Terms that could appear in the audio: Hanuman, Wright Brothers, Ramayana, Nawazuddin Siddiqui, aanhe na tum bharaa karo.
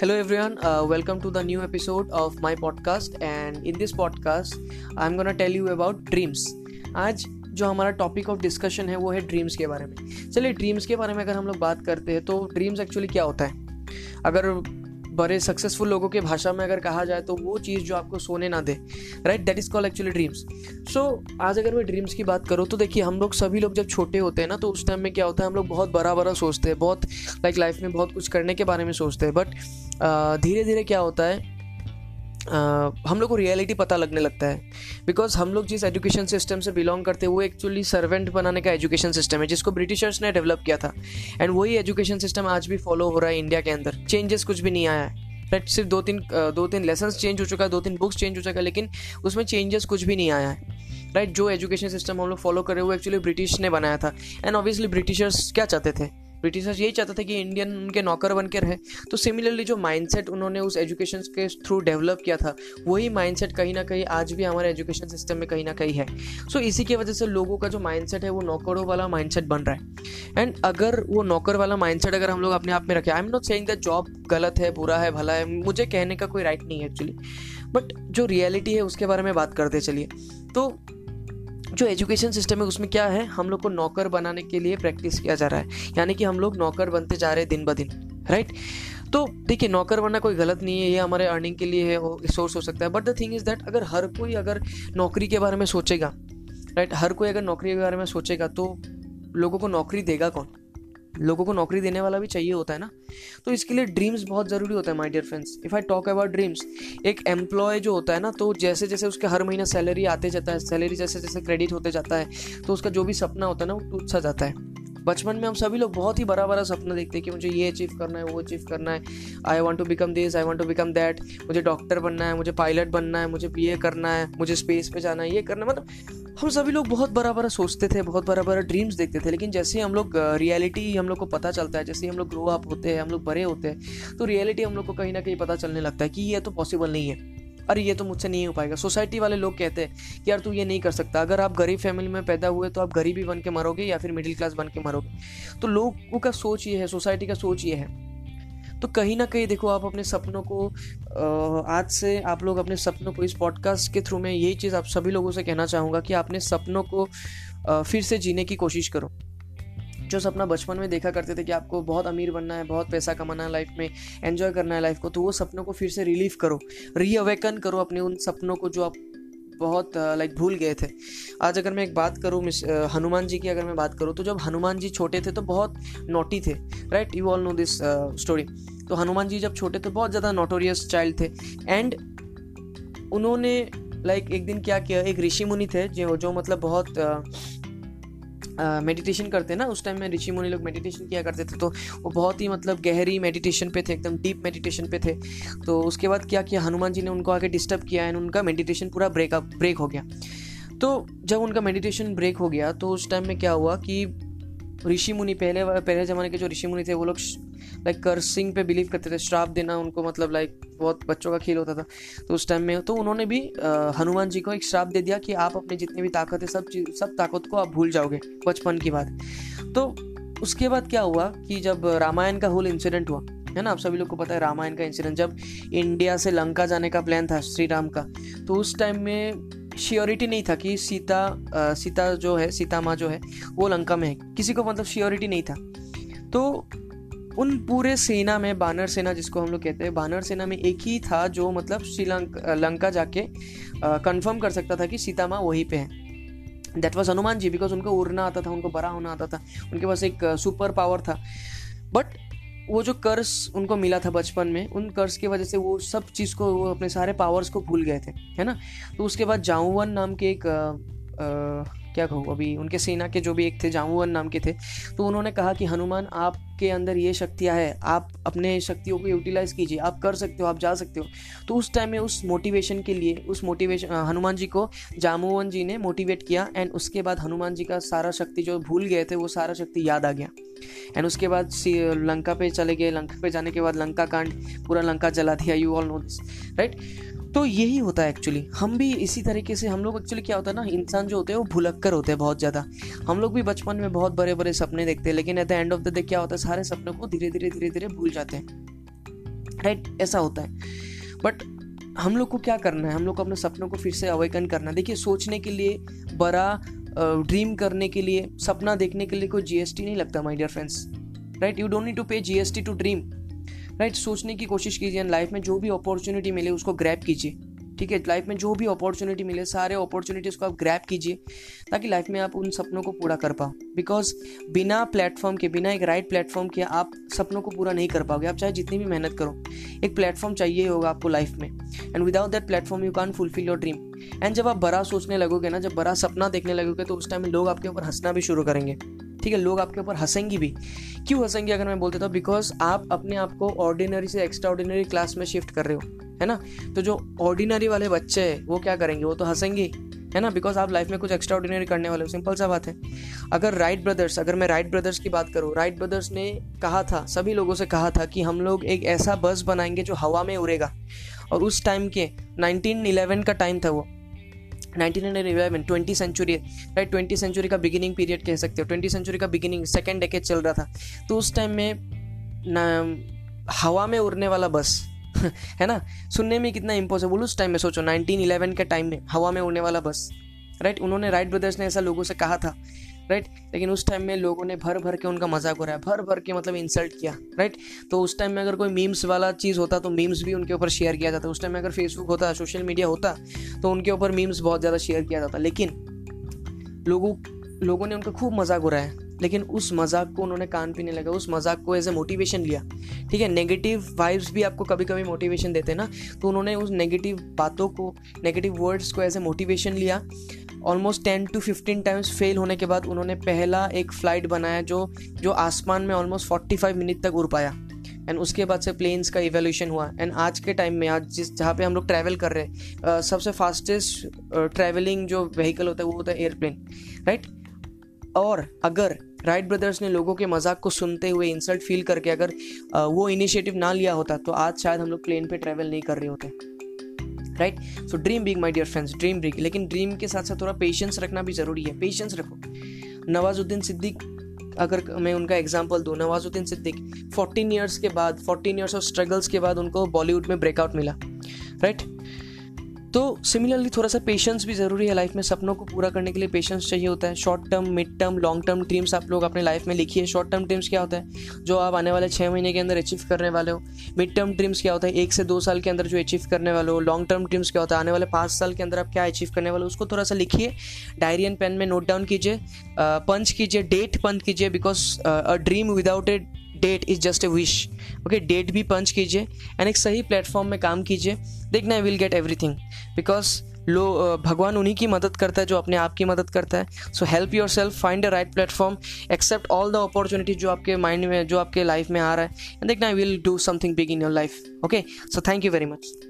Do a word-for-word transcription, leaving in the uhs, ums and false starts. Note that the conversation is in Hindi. Hello everyone, uh, welcome to the new episode of my podcast, and in this podcast I'm gonna tell you about dreams। आज जो हमारा टॉपिक ऑफ डिस्कशन है वो है ड्रीम्स के बारे में। चलिए ड्रीम्स के बारे में अगर हम लोग बात करते हैं तो ड्रीम्स एक्चुअली क्या होता है, अगर बड़े सक्सेसफुल लोगों के भाषा में अगर कहा जाए तो वो चीज़ जो आपको सोने ना दे, right, that is called actually dreams. So आज अगर मैं ड्रीम्स की बात करूँ तो देखिए, हम लोग सभी लोग जब छोटे होते हैं ना तो उस टाइम में क्या होता है, हम लोग बहुत बड़ा बड़ा सोचते हैं, बहुत लाइक लाइफ में बहुत कुछ करने के बारे में सोचते हैं। बट धीरे धीरे क्या होता है, Uh, हम लोग को रियलिटी पता लगने लगता है, बिकॉज हम लोग जिस एजुकेशन सिस्टम से बिलोंग करते हैं वो एक्चुअली सर्वेंट बनाने का एजुकेशन सिस्टम है, जिसको ब्रिटिशर्स ने डेवलप किया था, एंड वही एजुकेशन सिस्टम आज भी फॉलो हो रहा है इंडिया के अंदर। चेंजेस कुछ भी नहीं आया है, सिर्फ दो तीन दो तीन लेसन्स चेंज हो चुका है, दो तीन बुक्स चेंज हो चुका है, लेकिन उसमें चेंजेस कुछ भी नहीं आया है, राइट। जो एजुकेशन सिस्टम हम लोग फॉलो कर रहे हैं वो एक्चुअली ब्रिटिश ने बनाया था, एंड ऑब्वियसली ब्रिटिशर्स क्या चाहते थे, ब्रिटिशर्स यही चाहते थे कि इंडियन उनके नौकर बन के रहे। तो सिमिलरली जो माइंडसेट उन्होंने उस एजुकेशन के थ्रू डेवलप किया था वही माइंडसेट कहीं ना कहीं आज भी हमारे एजुकेशन सिस्टम में कहीं ना कहीं है। सो so, इसी की वजह से लोगों का जो माइंडसेट है वो नौकरों वाला माइंडसेट बन रहा है। एंड अगर वो नौकर वाला माइंडसेट अगर हम लोग अपने आप में रखें, I am not saying that job गलत है, बुरा है, भला है, मुझे कहने का कोई राइट नहीं है एक्चुअली, बट जो रियलिटी है उसके बारे में बात करते चलिए। तो जो एजुकेशन सिस्टम है उसमें क्या है, हम लोग को नौकर बनाने के लिए प्रैक्टिस किया जा रहा है, यानी कि हम लोग नौकर बनते जा रहे हैं दिन ब दिन, राइट। तो देखिए, नौकर बनना कोई गलत नहीं है, ये हमारे अर्निंग के लिए है, सोर्स हो सकता है। But the thing is that अगर हर कोई अगर नौकरी के बारे में सोचेगा, राइट, हर कोई अगर नौकरी के बारे में सोचेगा तो लोगों को नौकरी देगा कौन, लोगों को नौकरी देने वाला भी चाहिए होता है ना। तो इसके लिए ड्रीम्स बहुत ज़रूरी होता है my dear friends. If I talk about dreams, एक एम्प्लॉय जो होता है ना तो जैसे जैसे उसके हर महीना सैलरी आते जाता है, सैलरी जैसे जैसे क्रेडिट होते जाता है तो उसका जो भी सपना होता है ना वो टूटता जाता है। बचपन में हम सभी लोग बहुत ही बड़ा बड़ा सपना देखते हैं कि मुझे ये अचीव करना है, वो अचीव करना है, I want to become this, I want to become that, मुझे डॉक्टर बनना है, मुझे पायलट बनना है, मुझे ये करना है, मुझे स्पेस पे जाना है, ये करना है। मतलब हम सभी लोग बहुत बड़ा बड़ा सोचते थे, बहुत बड़ा बड़ा ड्रीम्स देखते थे। लेकिन जैसे हम लोग रियलिटी हम लोग को पता चलता है, जैसे हम लोग ग्रो अप होते हैं, हम लोग बड़े होते हैं, तो रियलिटी हम लोग को कहीं ना कहीं पता चलने लगता है कि ये तो पॉसिबल नहीं है, अरे ये तो मुझसे नहीं हो पाएगा। सोसाइटी वाले लोग कहते हैं कि यार तू ये नहीं कर सकता, अगर आप गरीब फैमिली में पैदा हुए तो आप गरीब ही बन के मरोगे या फिर मिडिल क्लास बन के मरोगे। तो लोगों का सोच ये है, सोसाइटी का सोच ये है। तो कहीं ना कहीं देखो, आप अपने सपनों को आज से आप लोग अपने सपनों को, इस पॉडकास्ट के थ्रू मैं यही चीज़ आप सभी लोगों से कहना चाहूँगा कि अपने सपनों को फिर से जीने की कोशिश करो। जो सपना बचपन में देखा करते थे कि आपको बहुत अमीर बनना है, बहुत पैसा कमाना है, लाइफ में एंजॉय करना है लाइफ को, तो वो सपनों को फिर से रिलीव करो, रीअवेकन करो अपने उन सपनों को जो आप बहुत लाइक भूल गए थे। आज अगर मैं एक बात करूँ मिस हनुमान जी की, अगर मैं बात करूँ तो जब हनुमान जी छोटे थे तो बहुत नॉटी थे, right, you all know this story. तो हनुमान जी जब छोटे थे बहुत ज़्यादा नोटोरियस चाइल्ड थे, एंड उन्होंने लाइक like, एक दिन क्या किया, एक ऋषि मुनि थे जो जो मतलब बहुत uh, मेडिटेशन uh, करते ना, उस टाइम में ऋषि मुनि लोग मेडिटेशन किया करते थे। तो वो बहुत ही मतलब गहरी मेडिटेशन पे थे, एकदम डीप मेडिटेशन पे थे। तो उसके बाद क्या किया, हनुमान जी ने उनको आके डिस्टर्ब किया एंड उनका मेडिटेशन पूरा ब्रेक अप ब्रेक हो गया। तो जब उनका मेडिटेशन ब्रेक हो गया तो उस टाइम में क्या हुआ कि ऋषि मुनि, पहले पहले ज़माने के जो ऋषि मुनि थे वो लोग लाइक कर्सिंग पे बिलीव करते थे, श्राप देना उनको मतलब लाइक बहुत बच्चों का खेल होता था तो उस टाइम में। तो उन्होंने भी हनुमान जी को एक श्राप दे दिया कि आप अपने जितनी भी ताकत है सब चीज सब ताकत को आप भूल जाओगे बचपन की बात। तो उसके बाद क्या हुआ कि जब रामायण का होल इंसिडेंट हुआ है ना, आप सभी लोग को पता है रामायण का इंसिडेंट, जब इंडिया से लंका जाने का प्लान था श्री राम का, तो उस टाइम में श्योरिटी नहीं था कि सीता आ, सीता जो है सीता माँ जो है वो लंका में है, किसी को मतलब श्योरिटी नहीं था। तो उन पूरे सेना में बानर सेना जिसको हम लोग कहते हैं, बानर सेना में एक ही था जो मतलब श्रीलंका लंका जाके कंफर्म कर सकता था कि सीता माँ वहीं पे है, that was Hanuman ji, because उनको उड़ना आता था, उनको बड़ा होना आता था, उनके पास एक सुपर पावर था। बट वो जो कर्स उनको मिला था बचपन में, उन कर्स की वजह से वो सब चीज़ को, वो अपने सारे पावर्स को भूल गए थे, है ना। तो उसके बाद जांवन नाम के एक आ, आ, क्या कहूँ अभी उनके सेना के जो भी एक थे, जांवन नाम के थे, तो उन्होंने कहा कि हनुमान आपके अंदर ये शक्तियाँ है, आप अपने शक्तियों को यूटिलाइज़ कीजिए, आप कर सकते हो, आप जा सकते हो। तो उस टाइम में उस मोटिवेशन के लिए, उस मोटिवेशन हनुमान जी को जांवन जी ने मोटिवेट किया, एंड उसके बाद हनुमान जी का सारा शक्ति जो भूल गए थे वो सारा शक्ति याद आ गया। एंड उसके बाद लंका पे चले गए, लंका पे जाने के बाद लंका कांड, पूरा लंका जला दिया, you all know this, right. तो यही होता है एक्चुअली, हम भी इसी तरीके से, हम लोग एक्चुअली क्या होता है ना, इंसान जो होते हैं वो भुलक्कड़ होते हैं बहुत ज़्यादा। हम लोग भी बचपन में बहुत बड़े बड़े सपने देखते हैं, लेकिन at the end of the day क्या होता है, सारे सपनों को धीरे धीरे धीरे धीरे भूल जाते हैं, राइट, ऐसा होता है। बट हम लोग को क्या करना है, हम लोग को अपने सपनों को फिर से अवेकन करना है। देखिए, सोचने के लिए, बड़ा ड्रीम करने के लिए, सपना देखने के लिए कोई जीएसटी नहीं लगता my dear friends, right. You don't need to pay GST to dream, right. सोचने की कोशिश कीजिए, लाइफ में जो भी अपॉर्चुनिटी मिले उसको ग्रैब कीजिए, ठीक है। लाइफ में जो भी अपॉर्चुनिटी मिले, सारे अपॉर्चुनिटीज़ को आप ग्रैब कीजिए, ताकि लाइफ में आप उन सपनों को पूरा कर पाओ। बिकॉज बिना प्लेटफॉर्म के, बिना एक राइट प्लेटफॉर्म के आप सपनों को पूरा नहीं कर पाओगे, आप चाहे जितनी भी मेहनत करो। एक प्लेटफॉर्म चाहिए होगा आपको लाइफ में, and without that platform you can fulfil your dream. And जब आप बड़ा सोचने लगोगे ना, जब बड़ा सपना देखने लगोगे, तो उस टाइम लोग आपके ऊपर हंसना भी शुरू करेंगे, ठीक है। लोग आपके ऊपर हंसेंगी भी। क्यों हंसेंगी अगर मैं बोलता था, बिकॉज आप अपने आप को ऑर्डिनरी से एक्स्ट्रा ऑर्डिनरी क्लास में शिफ्ट कर रहे हो, है ना। तो जो ऑर्डिनरी वाले बच्चे हैं वो क्या करेंगे, वो तो हंसेंगे, है ना, बिकॉज आप लाइफ में कुछ एक्स्ट्रा ऑर्डिनरी करने वाले हो। सिंपल सा बात है। अगर राइट ब्रदर्स, अगर मैं राइट ब्रदर्स की बात करूँ, राइट ब्रदर्स ने कहा था, सभी लोगों से कहा था कि हम लोग एक ऐसा बस बनाएंगे जो हवा में उड़ेगा। और उस टाइम के नाइनटीन इलेवन का टाइम था वो, nineteen eleven, twentieth century, right, twenty century का बिगिनिंग पीरियड कह सकते हो, ट्वेंटी सेंचुरी का बिगिनिंग, सेकेंड डेकेड चल रहा था। तो उस टाइम में हवा में उड़ने वाला बस, है ना, सुनने में कितना इम्पॉसिबल उस टाइम में। सोचो नाइनटीन इलेवन के टाइम में हवा में उड़ने वाला बस, राइट। उन्होंने, राइट ब्रदर्स ने ऐसा लोगों से कहा था, राइट। लेकिन उस टाइम में लोगों ने भर भर के उनका मजाक उड़ाया, भर भर के मतलब इंसल्ट किया, राइट। तो उस टाइम में अगर कोई मीम्स वाला चीज़ होता तो मीम्स भी उनके ऊपर शेयर किया जाता। उस टाइम में अगर फेसबुक होता, सोशल मीडिया होता, तो उनके ऊपर मीम्स बहुत ज़्यादा शेयर किया जाता। लेकिन लोगों लोगों ने उनका खूब मजाक उड़ाया, लेकिन उस मजाक को उन्होंने कान पीने लगा, उस मजाक को एज ए मोटिवेशन लिया, ठीक है। नेगेटिव वाइब्स भी आपको कभी कभी मोटिवेशन देते ना, तो उन्होंने उस नेगेटिव बातों को, नेगेटिव वर्ड्स को एज ए मोटिवेशन लिया। Almost ten to fifteen times fail होने के बाद उन्होंने पहला एक फ्लाइट बनाया जो जो आसमान में ऑलमोस्ट पैंतालीस मिनट तक उड़ पाया। एंड उसके बाद से प्लेन्स का इवोल्यूशन हुआ। एंड आज के टाइम में, आज जिस जहाँ पे हम लोग ट्रैवल कर रहे हैं, सबसे फास्टेस्ट ट्रैवलिंग जो व्हीकल होता है वो होता है एयरप्लेन, राइट। और अगर राइट ब्रदर्स ने लोगों के मजाक को सुनते हुए, इंसल्ट फील करके, अगर वो इनिशिएटिव ना लिया होता, तो आज शायद हम लोग प्लेन पे ट्रैवल नहीं कर रहे होते, right. So dream big my dear friends, dream big. लेकिन ड्रीम के साथ साथ थोड़ा पेशेंस रखना भी ज़रूरी है, पेशेंस रखो। नवाजुद्दीन सिद्दीक, अगर मैं उनका एग्जाम्पल दूँ, नवाजुद्दीन सिद्दीक फोर्टीन ईयर्स के बाद, फोर्टीन ईयर्स ऑफ स्ट्रगल्स के बाद उनको बॉलीवुड में ब्रेकआउट मिला, राइट। तो सिमिलरली थोड़ा सा पेशेंस भी ज़रूरी है लाइफ में। सपनों को पूरा करने के लिए पेशेंस चाहिए होता है। Short term, mid term, long term dreams आप लोग अपने लाइफ में लिखिए। शॉर्ट टर्म ड्रीम्स क्या होता है, जो आप आने वाले छः महीने के अंदर अचीव करने वाले हो। मिड टर्म ड्रीम्स क्या होता है, एक से दो साल के अंदर जो अचीव करने वाले हो। लॉन्ग टर्म ड्रीम्स क्या होता है, आने वाले पाँच साल के अंदर आप क्या अचीव करने वाले हो, उसको थोड़ा सा लिखिए। डायरी एंड पेन में नोट डाउन कीजिए, पंच कीजिए, डेट पंच कीजिए, because a dream without a date is just a wish, okay. Date भी पंच कीजिए एंड एक सही प्लेटफॉर्म में काम कीजिए, देखना I will get everything, because लो भगवान उन्हीं की मदद करता है जो अपने आप की मदद करता है। So help yourself, find a right platform, accept all the opportunity जो आपके माइंड में, जो आपके लाइफ में आ रहा है, एंड देखना I will do something big in your life, okay. So thank you very much.